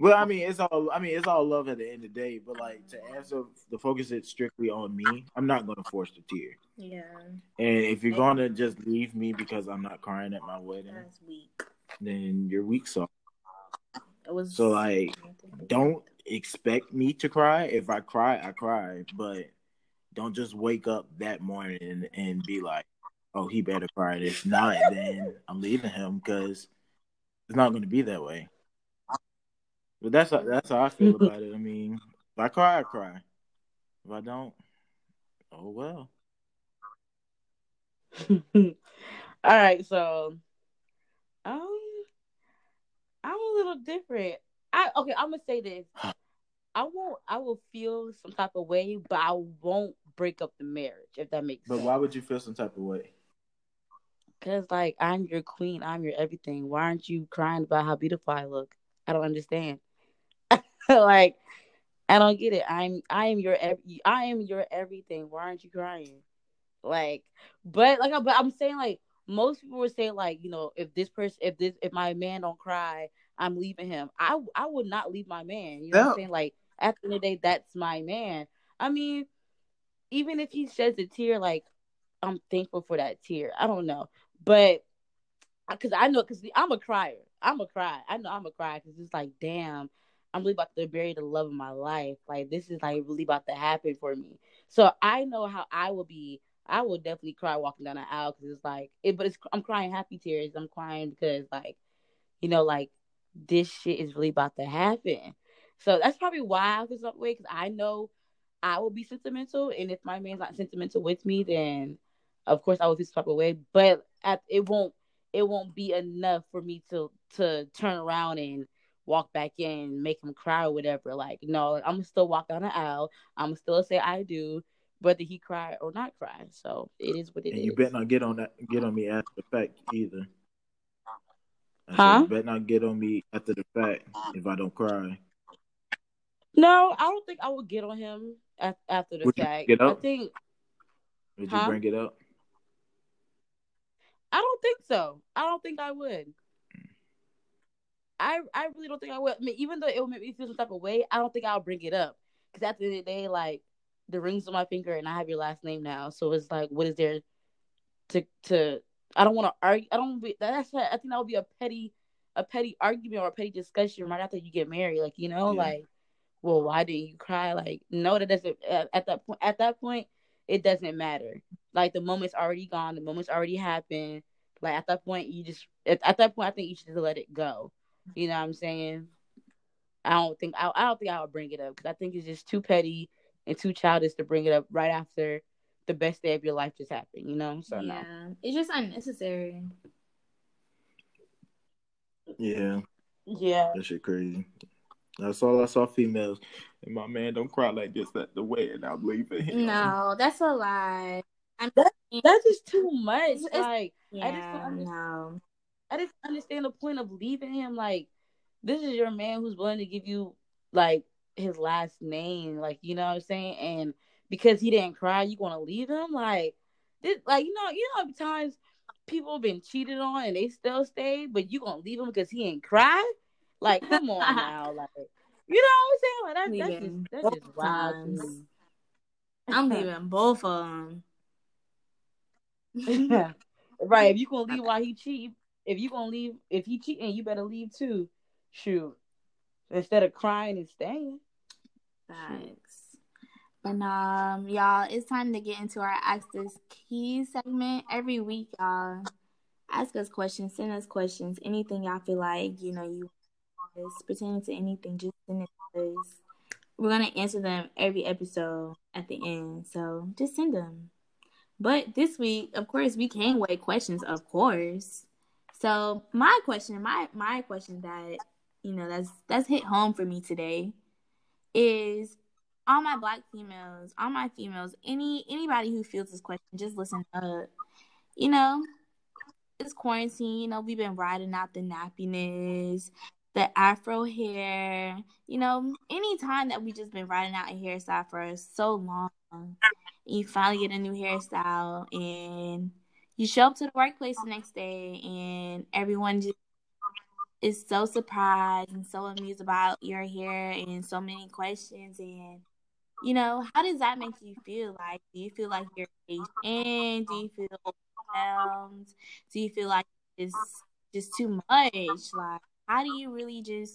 Well, I mean, it's all I mean, it's all love at the end of the day. But, like, to answer, the focus is strictly on me. I'm not going to force the tear. Yeah. And if you're going to just leave me because I'm not crying at my wedding, that's weak. Then you're weak. So, it was so like, don't expect me to cry. If I cry, I cry. But don't just wake up that morning and, and be like, oh, he better cry this. Not then I'm leaving him, because it's not going to be that way. But that's how, that's how I feel about it. I mean, if I cry, I cry. If I don't, oh well. All right, so um, I'm a little different. I okay, I'm gonna say this. I won't. I will feel some type of way, but I won't break up the marriage, if that makes but sense. But why would you feel some type of way? Because, like, I'm your queen. I'm your everything. Why aren't you crying about how beautiful I look? I don't understand. Like, I don't get it. I'm, I am your, every, I am your everything. Why aren't you crying? Like, but like, but I'm saying, like, most people would say, like, you know, if this person, if this, if my man don't cry, I'm leaving him. I, I would not leave my man. You know no. what I'm saying? Like, at the end of the day, that's my man. I mean, even if he sheds a tear, like, I'm thankful for that tear. I don't know, but because I know, because I'm a crier. I'm a cry. I know I'm a cry because it's like, damn, I'm really about to bury the love of my life. Like, this is, like, really about to happen for me. So I know how I will be. I will definitely cry walking down the aisle, because it's like, it, but it's, I'm crying happy tears. I'm crying because, like, you know, like, this shit is really about to happen. So that's probably why I was that way, because I know I will be sentimental, and if my man's not sentimental with me, then of course I will be some type of way. But at, it won't. It won't be enough for me to to turn around and walk back in and make him cry or whatever. Like, no, I'm going to still walk down the aisle. I'm going to still say I do, whether he cry or not cry. So it is what it and is. You better not get on that, get on me after the fact either. I huh? You better not get on me after the fact if I don't cry. No, I don't think I will get on him at, after the Would fact. You bring it up? I think. Would you huh? bring it up? I don't think so. I don't think I would. I I really don't think I would. I mean, even though it would make me feel some type of way, I don't think I'll bring it up. Because at the end of the day, like, the ring's on my finger and I have your last name now. So it's like, what is there to to? I don't want to argue. I don't. Be, that's I think that would be a petty, a petty argument or a petty discussion right after you get married. Like, you know, yeah. Like, well, why didn't you cry? Like, no, that doesn't. At, at that point, at that point, it doesn't matter. Like, the moment's already gone. The moment's already happened. Like, at that point, you just... At, at that point, I think you should just let it go. You know what I'm saying? I don't think... I, I don't think I would bring it up. Because I think it's just too petty and too childish to bring it up right after the best day of your life just happened. You know? So, yeah. No. It's just unnecessary. Yeah. Yeah. That shit crazy. That's all I saw females. And my man don't cry like this at the wedding. I'm leaving him. No, that's a lie. That, that's just too much. It's, like, yeah, I just don't understand, no. I just understand the point of leaving him. Like, this is your man who's willing to give you, like, his last name. Like, you know what I'm saying? And because he didn't cry, you gonna leave him? Like, this, like, you know, you know, times people have been cheated on and they still stay, but you gonna leave him because he ain't cry? Like, come on now, like, you know what I'm saying? Like, that, that's just that's both just wild. To me. I'm leaving both of them. Yeah. Right, if you gonna leave while he cheat, if you gonna leave, if he cheating, you better leave too. Shoot, instead of crying and staying. Thanks. But um, y'all, it's time to get into our Ask This Key segment. Every week, y'all ask us questions, send us questions, anything y'all feel like, you know, you want us, pertaining to anything, just send it to us. We're going to answer them every episode at the end, so just send them. But this week, of course, we can't wait questions, of course. So my question, my my question that, you know, that's that's hit home for me today is, all my black females, all my females, any anybody who feels this question, just listen up. You know, it's quarantine. You know, we've been riding out the nappiness, the afro hair. You know, any time that we just been riding out a hairstyle for so long, you finally get a new hairstyle, and you show up to the workplace the next day, and everyone just is so surprised and so amused about your hair and so many questions. And, you know, how does that make you feel? Like, do you feel like you're aged in? Do you feel overwhelmed? Do you feel like it's just too much? Like, how do you really just,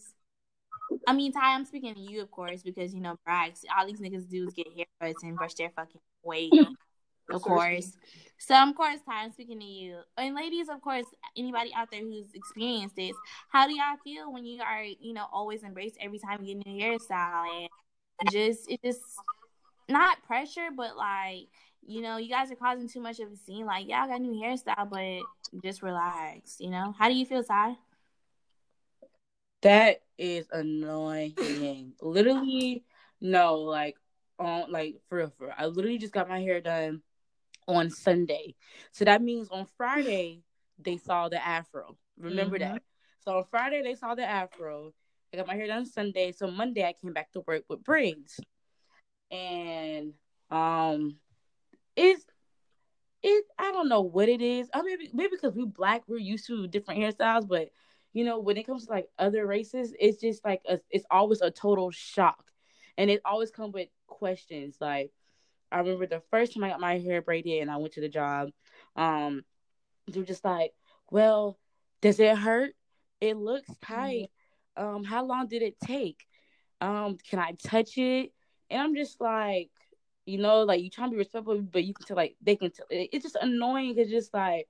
I mean, Ty, I'm speaking to you, of course, because, you know, brags, all these niggas do is get haircuts and brush their fucking weight, of course. So, of course, Ty, I'm speaking to you. And ladies, of course, anybody out there who's experienced this, how do y'all feel when you are, you know, always embraced every time you get a new hairstyle? And just, it just, not pressure, but, like, you know, you guys are causing too much of a scene. Like, y'all got a new hairstyle, but just relax, you know? How do you feel, Ty? That is annoying. Literally, no, like, on, like, for real, for real. I literally just got my hair done on Sunday. So that means on Friday, they saw the afro. Remember mm-hmm. that. So on Friday, they saw the afro. I got my hair done Sunday. So Monday, I came back to work with braids. And um, it's, it, I don't know what it is. I mean, maybe because we're black, we're used to different hairstyles, but you know, when it comes to like other races, it's just like a, it's always a total shock, and it always comes with questions. Like, I remember the first time I got my hair braided and I went to the job, um, they were just like, "Well, does it hurt? It looks tight. Um, how long did it take? Um, can I touch it?" And I'm just like, you know, like you trying to be respectful, but you can tell, like they can tell. It's just annoying. It's just like,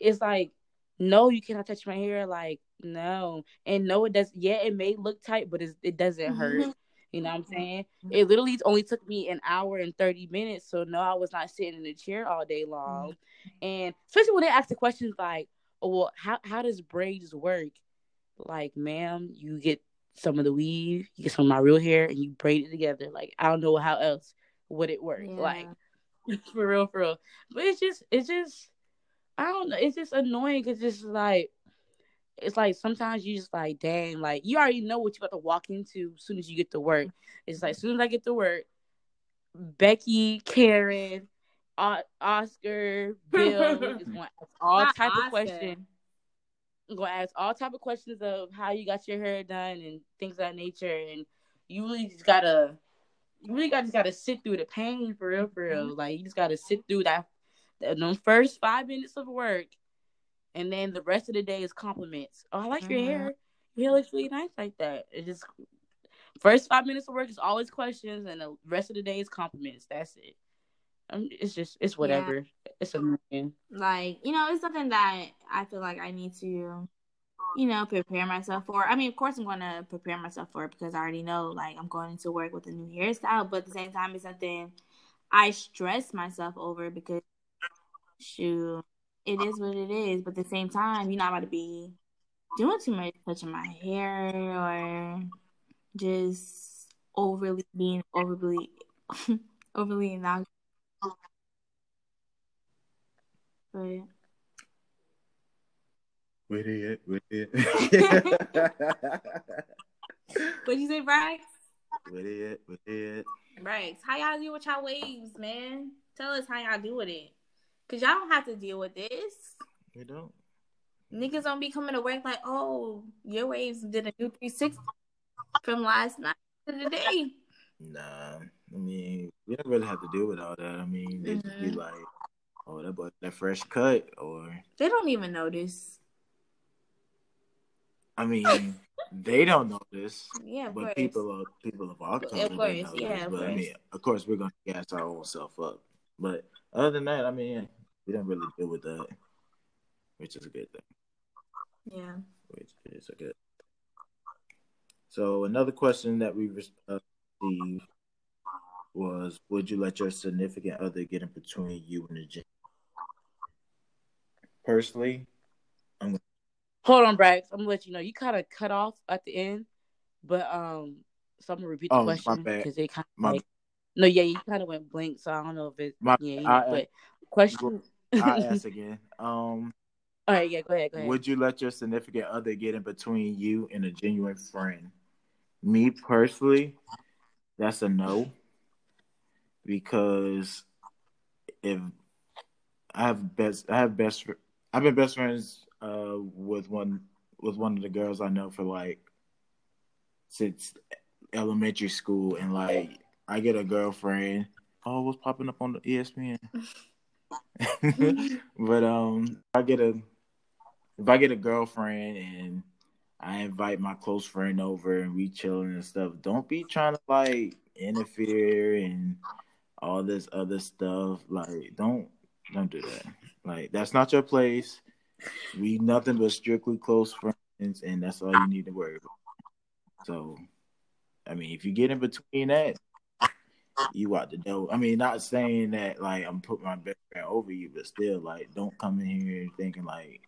it's like, no, you cannot touch my hair. Like, no. And no, it does. Yeah, it may look tight, but it's, it doesn't hurt. You know what I'm saying? It literally only took me an hour and thirty minutes. So, no, I was not sitting in a chair all day long. And especially when they ask the questions like, oh, well, how, how does braids work? Like, ma'am, you get some of the weave, you get some of my real hair, and you braid it together. Like, I don't know how else would it work. Yeah. Like, for real, for real. But it's just, it's just, I don't know. It's just annoying because it's like, it's like sometimes you just like, dang, like you already know what you about to walk into as soon as you get to work. It's like, as soon as I get to work, Becky, Karen, o- Oscar, Bill is going to ask all Not type Oscar. of questions. I'm going to ask all type of questions of how you got your hair done and things of that nature. And you really just gotta, you really got just gotta sit through the pain for real, for real. Like you just gotta sit through that. The first five minutes of work, and then the rest of the day is compliments. Oh, I like mm-hmm. your hair. Your hair looks really nice like that. It just first five minutes of work is always questions, and the rest of the day is compliments. That's it. I'm, it's just it's whatever. Yeah. It's amazing. Like you know, it's something that I feel like I need to, you know, prepare myself for. I mean, of course, I'm going to prepare myself for it because I already know like I'm going into work with a new hairstyle. But at the same time, it's something I stress myself over because. Shoot, it is what it is, but at the same time, you're not about to be doing too much touching my hair or just overly being overly overly innocuous. But with it, with it. What'd you say, Brax? With it, with it. Brax, how y'all do with y'all waves, man? Tell us how y'all do with it. Because y'all don't have to deal with this. We don't. Niggas don't be coming to work like, oh, your waves did a new three sixty from last night to today. Nah. I mean, we don't really have to deal with all that. I mean, they mm-hmm. just be like, oh, that, that fresh cut. Or they don't even notice. I mean, they don't know this. Yeah, of but course. people of people of our country. Of course, know yeah. This. Of but course. I mean, of course, we're gonna gas our own self up. But other than that, I mean, we don't really deal with that, which is a good thing. Yeah. Which is a good. So another question that we received was, would you let your significant other get in between you and the gym? Personally, I'm gonna... Hold on, Brax. I'm gonna let you know you kind of cut off at the end, but um, so I'm gonna repeat the oh, question because they kind of like... no, yeah, you kind of went blank, so I don't know if it's my... yeah, you know, I, but question. I ask again. Um. All right, yeah, go ahead, go ahead. Would you let your significant other get in between you and a genuine friend? Me personally, that's a no. Because if I have best, I have best, I've been best friends uh, with one with one of the girls I know for like since elementary school, and like I get a girlfriend. Oh, what's popping up on the E S P N? But um, I get a. If I get a girlfriend and I invite my close friend over and we chilling and stuff, don't be trying to like interfere and all this other stuff. Like, don't don't do that. Like, that's not your place. We nothing but strictly close friends, and that's all you need to worry about. So, I mean, if you get in between that, you out the door. I mean, not saying that like I'm putting my best friend over you, but still, like, don't come in here thinking like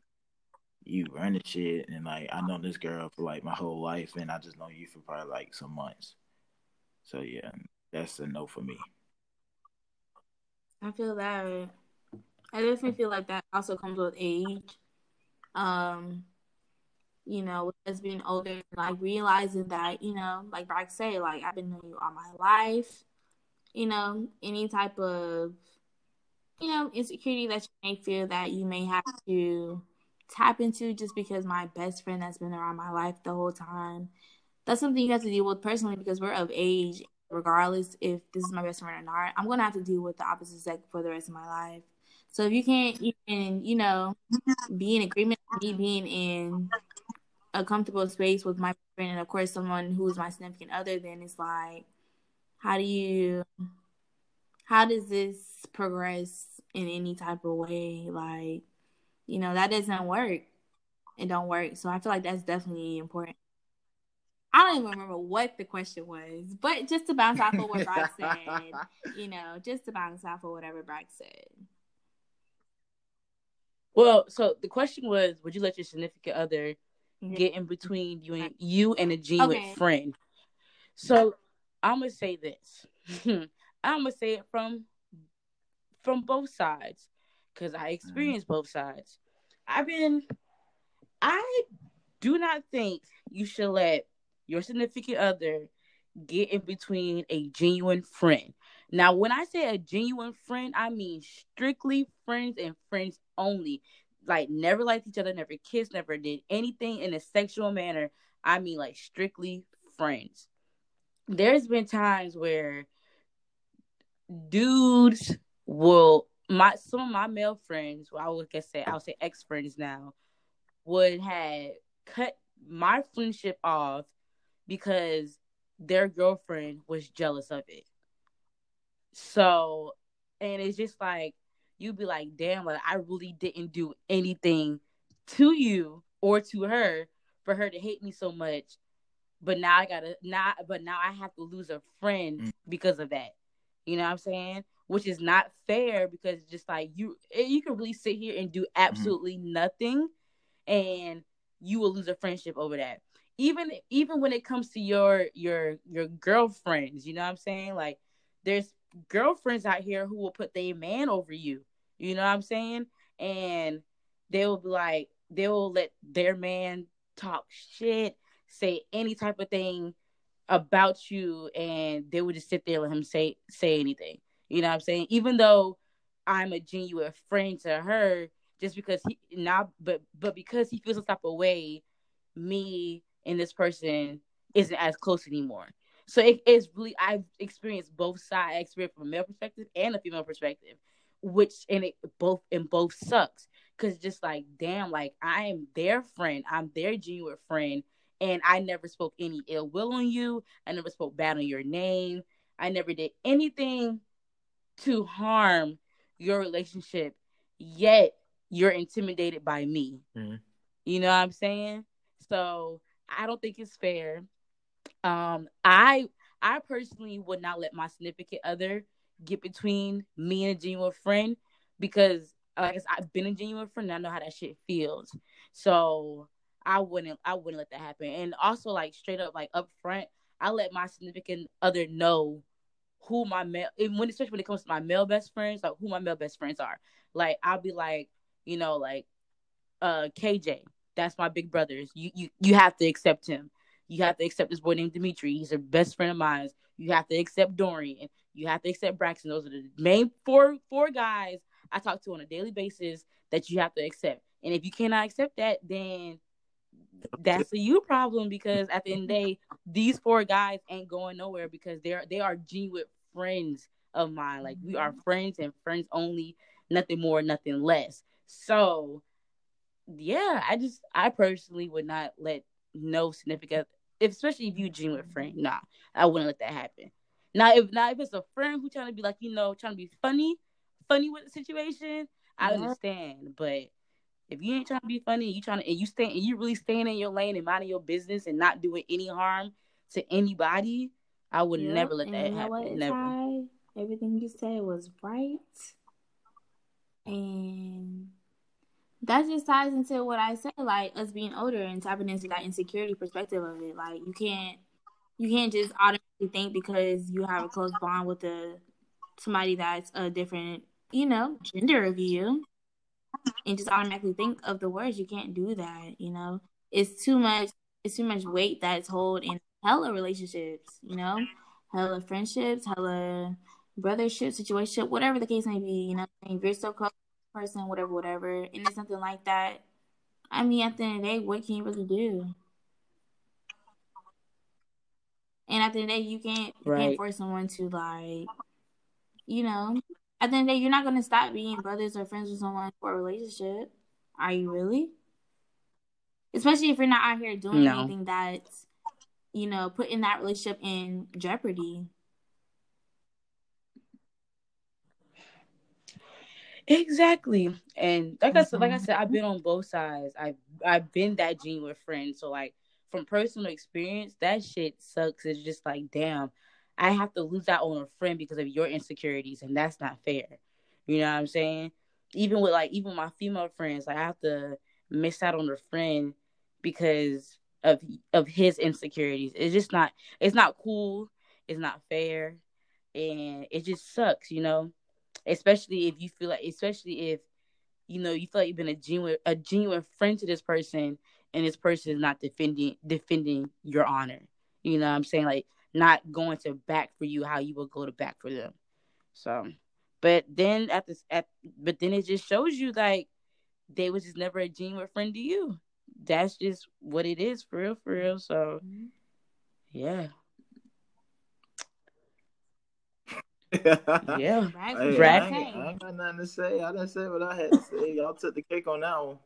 you run the shit, and like I know this girl for like my whole life, and I just know you for probably like some months. So yeah, that's a no for me. I feel that. I definitely feel like that also comes with age. Um, you know, with us being older, like realizing that, you know, like Brock said, like I've been knowing you all my life. You know, any type of, you know, insecurity that you may feel that you may have to tap into just because my best friend has been around my life the whole time. That's something you have to deal with personally because we're of age. Regardless if this is my best friend or not, I'm going to have to deal with the opposite sex for the rest of my life. So if you can't even, you know, be in agreement with me being in a comfortable space with my friend and, of course, someone who is my significant other, then it's like, how do you, how does this progress in any type of way? Like, you know, that doesn't work. It don't work. So I feel like that's definitely important. I don't even remember what the question was, but just to bounce off of what Brock said, you know, just to bounce off of whatever Brock said. Well, so the question was, would you let your significant other mm-hmm. get in between you and you and a genuine okay. friend? So I'm gonna say this. I'm gonna say it from from both sides because I experienced mm-hmm. both sides. I've been. I do not think you should let your significant other get in between a genuine friend. Now, when I say a genuine friend, I mean strictly friends and friends only. Like, never liked each other, never kissed, never did anything in a sexual manner. I mean, like, strictly friends. There's been times where dudes will, my some of my male friends, well, I would say, I would say ex-friends now, would have cut my friendship off because their girlfriend was jealous of it. So, and it's just like, you'd be like, damn, like, I really didn't do anything to you or to her for her to hate me so much. But now I gotta, now, but now I have to lose a friend because of that. You know what I'm saying? Which is not fair because it's just like, you, you can really sit here and do absolutely mm-hmm. nothing and you will lose a friendship over that. Even even when it comes to your your your girlfriends, you know what I'm saying? Like, there's girlfriends out here who will put their man over you. You know what I'm saying? And they will be like, they will let their man talk shit, say any type of thing about you, and they would just sit there and let him say say anything. You know what I'm saying? Even though I'm a genuine friend to her, just because he not, but but because he feels some type of way, me and this person isn't as close anymore. So it is really, I've experienced both sides. I experienced from a male perspective and a female perspective, which and it both and both sucks Because just like, damn, like, I am their friend. I'm their genuine friend. And I never spoke any ill will on you. I never spoke bad on your name. I never did anything to harm your relationship. Yet you're intimidated by me. Mm-hmm. You know what I'm saying? So I don't think it's fair. Um, I I personally would not let my significant other get between me and a genuine friend, because like I said, I've been a genuine friend and I know how that shit feels. So I wouldn't I wouldn't let that happen. And also, like, straight up, like, up front, I let my significant other know who my male, when, especially when it comes to my male best friends, like who my male best friends are. Like, I'll be like, you know, like, uh, K J, that's my big brother. You you you have to accept him. You have to accept this boy named Dimitri. He's a best friend of mine. You have to accept Dorian. You have to accept Braxton. Those are the main four four guys I talk to on a daily basis that you have to accept. And if you cannot accept that, then that's a you problem, because at the end of the day, these four guys ain't going nowhere, because they're they are genuine friends of mine. Like, we are friends and friends only, nothing more, nothing less. So yeah, I just I personally would not let no significant, especially if you genuine friend, nah, I wouldn't let that happen. Now if now if it's a friend who trying to be like, you know, trying to be funny, funny with the situation, I yeah. understand. But if you ain't trying to be funny, you trying to and you stay and you really staying in your lane and minding your business and not doing any harm to anybody, I would yep. never let and that you know happen. What, never. Ty, everything you said was right, and that just ties into what I said, like us being older and tapping into that insecurity perspective of it. Like, you can't you can't just automatically think because you have a close bond with a somebody that's a different, you know, gender of you, and just automatically think of the words. You can't do that, you know. It's too much. It's too much weight that's held in hella relationships, you know, hella friendships, hella brothership, situationship, whatever the case may be. You know, if you're so close to a person, whatever, whatever, and it's something like that. I mean, at the end of the day, what can you really do? And at the end of the day, you can't, you right. can't force someone to, like, you know. At the end of the day, you're not going to stop being brothers or friends with someone for a relationship. Are you really? Especially if you're not out here doing no. anything that's, you know, putting that relationship in jeopardy. Exactly. And like, mm-hmm. I said, like I said, I've been on both sides. I've, I've been that genuine friend. So, like, from personal experience, that shit sucks. It's just like, damn. I have to lose out on a friend because of your insecurities, and that's not fair. You know what I'm saying? Even with, like, even my female friends, like, I have to miss out on a friend because of of his insecurities. It's just not, it's not cool. It's not fair. And it just sucks, you know? Especially if you feel like, especially if, you know, you feel like you've been a genuine, a genuine friend to this person, and this person is not defending, defending your honor. You know what I'm saying? Like, not going to back for you how you will go to back for them. So, but then at this, at, but then it just shows you, like, they was just never a genuine friend to you. That's just what it is, for real, for real. So, yeah. yeah. Right. Hey, right. I, ain't, I ain't got nothing to say. I didn't say what I had to say. Y'all took the cake on that one.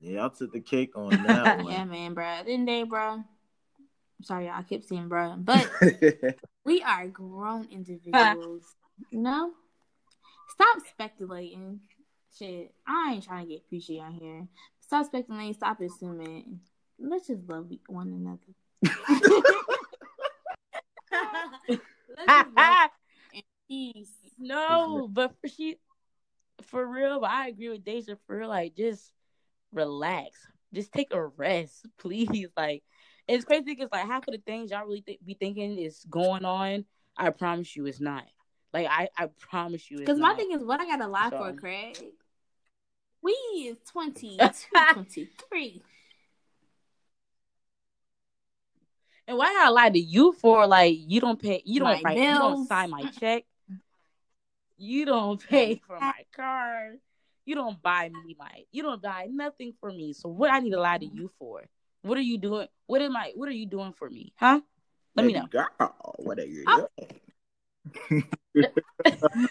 Yeah, y'all took the cake on that one. Yeah, man, bro. Didn't they, bro? I'm sorry, y'all. I keep saying bro. But we are grown individuals. You know? Stop speculating. Shit. I ain't trying to get preachy on here. Stop speculating. Stop assuming. Let's just love one another. Let's just love and peace. No, but for she, for real, I agree with Deja. For real, like, just relax. Just take a rest, please. Like, it's crazy because, like, half of the things y'all really th- be thinking is going on, I promise you it's not. Like, I, I promise you it's not. Because my thing is, what I got to lie so. for, Craig? We is twenty-two, twenty-three. And why I lie to you for, like, you don't pay, you don't, write, you don't sign my check. You don't pay for my car. You don't buy me my, you don't buy nothing for me. So what I need to lie to you for? What are you doing? What am I? What are you doing for me? Huh? Let hey me know. Girl, what are you doing?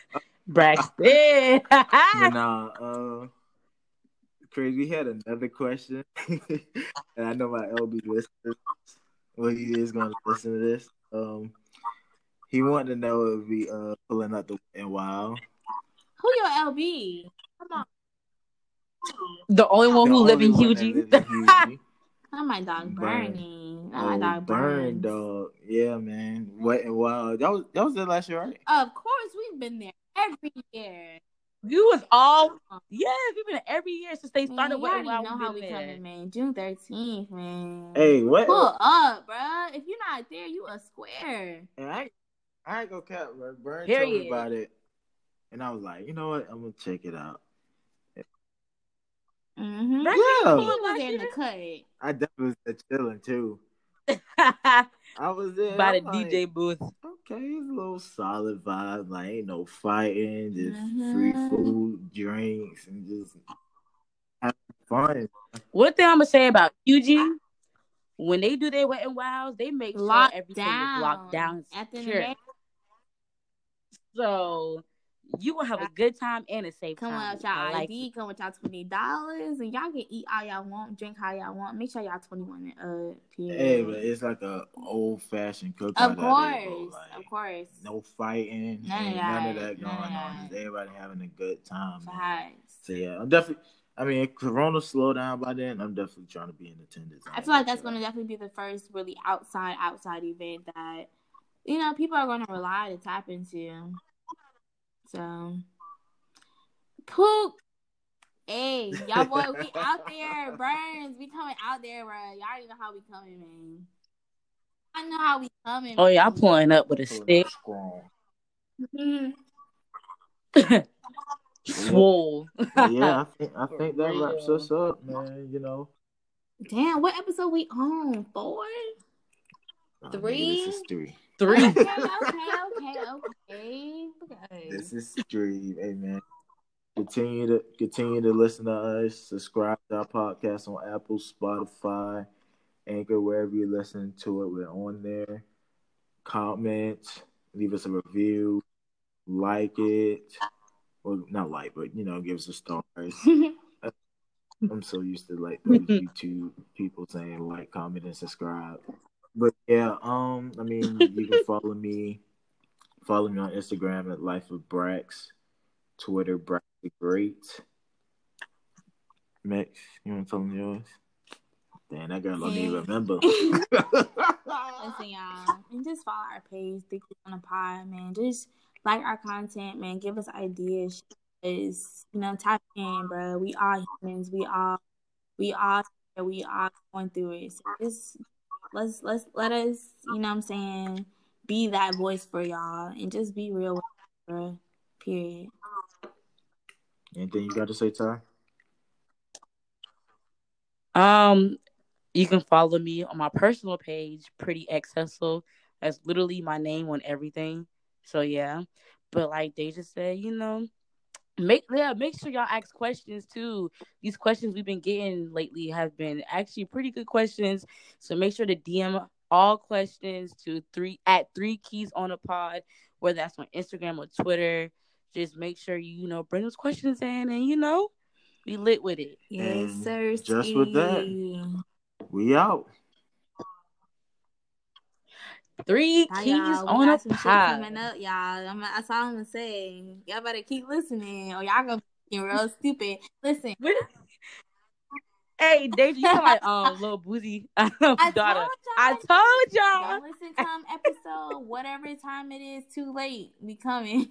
Braxton. nah, uh, crazy. We had another question, and I know my L B listeners, well, he is going to listen to this. Um, he wanted to know if we uh pulling up the and wow. Who your L B? Come on. The only one who live in Hugie. Oh my dog, Bernie. Oh, oh my dog, Burn, dog. Yeah, man. Wet and wild. That was that was the last year, right? Of course, we've been there every year. You was all yeah. We've been there every year since they started. Man, Wet and Wild. You know how we there. Coming, man. June thirteenth, man. Hey, what? Pull up, bro. If you're not there, you a square. And I, I ain't gonna cap, bro. Burn told me about it, and I was like, you know what? I'm gonna check it out. Mm-hmm. Yeah. Yeah. In the cut. I definitely was chilling too. I was there by the like, D J booth. Okay, it's a little solid vibe. Like ain't no fighting, just mm-hmm. free food, drinks, and just having fun. One thing I'm gonna say about Q G, when they do their Wet and Wilds, they make lock sure everything down. Is locked down. At the end, so. You will have a good time and a safe come time. Come with y'all like I D, it. Come with y'all twenty dollars, and y'all can eat all y'all want, drink how y'all want. Make sure y'all twenty-one and up. Period. Hey, but it's like a old-fashioned cookout. Of course. Like, of course. No fighting. None, none of that going none on. Just everybody having a good time. So, yeah, I'm definitely... I mean, Corona slowed down by then. I'm definitely trying to be in attendance. I feel like that's going to definitely be the first really outside, outside event that, you know, people are going to rely to tap into. So, poop. Hey, y'all boy, we out there. Burns, we coming out there, bro. Y'all already know how we coming, man. I know how we coming. Oh, man. Y'all pulling up with a stick. Mm-hmm. Swole. Yeah, I think, I think that wraps us up, man, you know. Damn, what episode we on? Four? Oh, three? Man, this is three. Three. okay, okay, okay, okay. This is Stream, hey, amen. Continue to continue to listen to us. Subscribe to our podcast on Apple, Spotify, Anchor, wherever you listen to it. We're on there. Comment, leave us a review, like it, well, not like, but you know, give us a stars. I'm so used to like those YouTube people saying like, comment, and subscribe. But yeah, um, I mean, you can follow me, follow me on Instagram at Life of Brax, Twitter Brax the Great. Max, you want to tell me yours? Damn, that girl don't even remember. Listen, y'all, and just follow our page, Think on a Pod, man. Just like our content, man. Give us ideas, is you know, type in, bro. We all humans. We all, we all, we all going through it. So just. Let's let's let us, you know what I'm saying, be that voice for y'all and just be real with it, bro. Period. Anything you got to say, Ty? Um, you can follow me on my personal page, Pretty X Hustle. That's literally my name on everything. So yeah. But like they just said, you know, make yeah, make sure y'all ask questions too. These questions we've been getting lately have been actually pretty good questions. So make sure to D M all questions to three at three keys on a pod, whether that's on Instagram or Twitter. Just make sure you, you know, bring those questions in and you know, be lit with it. Yes, sir. Just with that, we out. Three keys y'all, on a pod. Coming up, y'all. I'm, that's all I'm gonna say. Y'all better keep listening, or y'all gonna be real stupid. Listen. Hey, Deja, you're like um, little boozy um, I daughter. Told I told y'all. Y'all listen, come episode, whatever time it is, too late. We coming.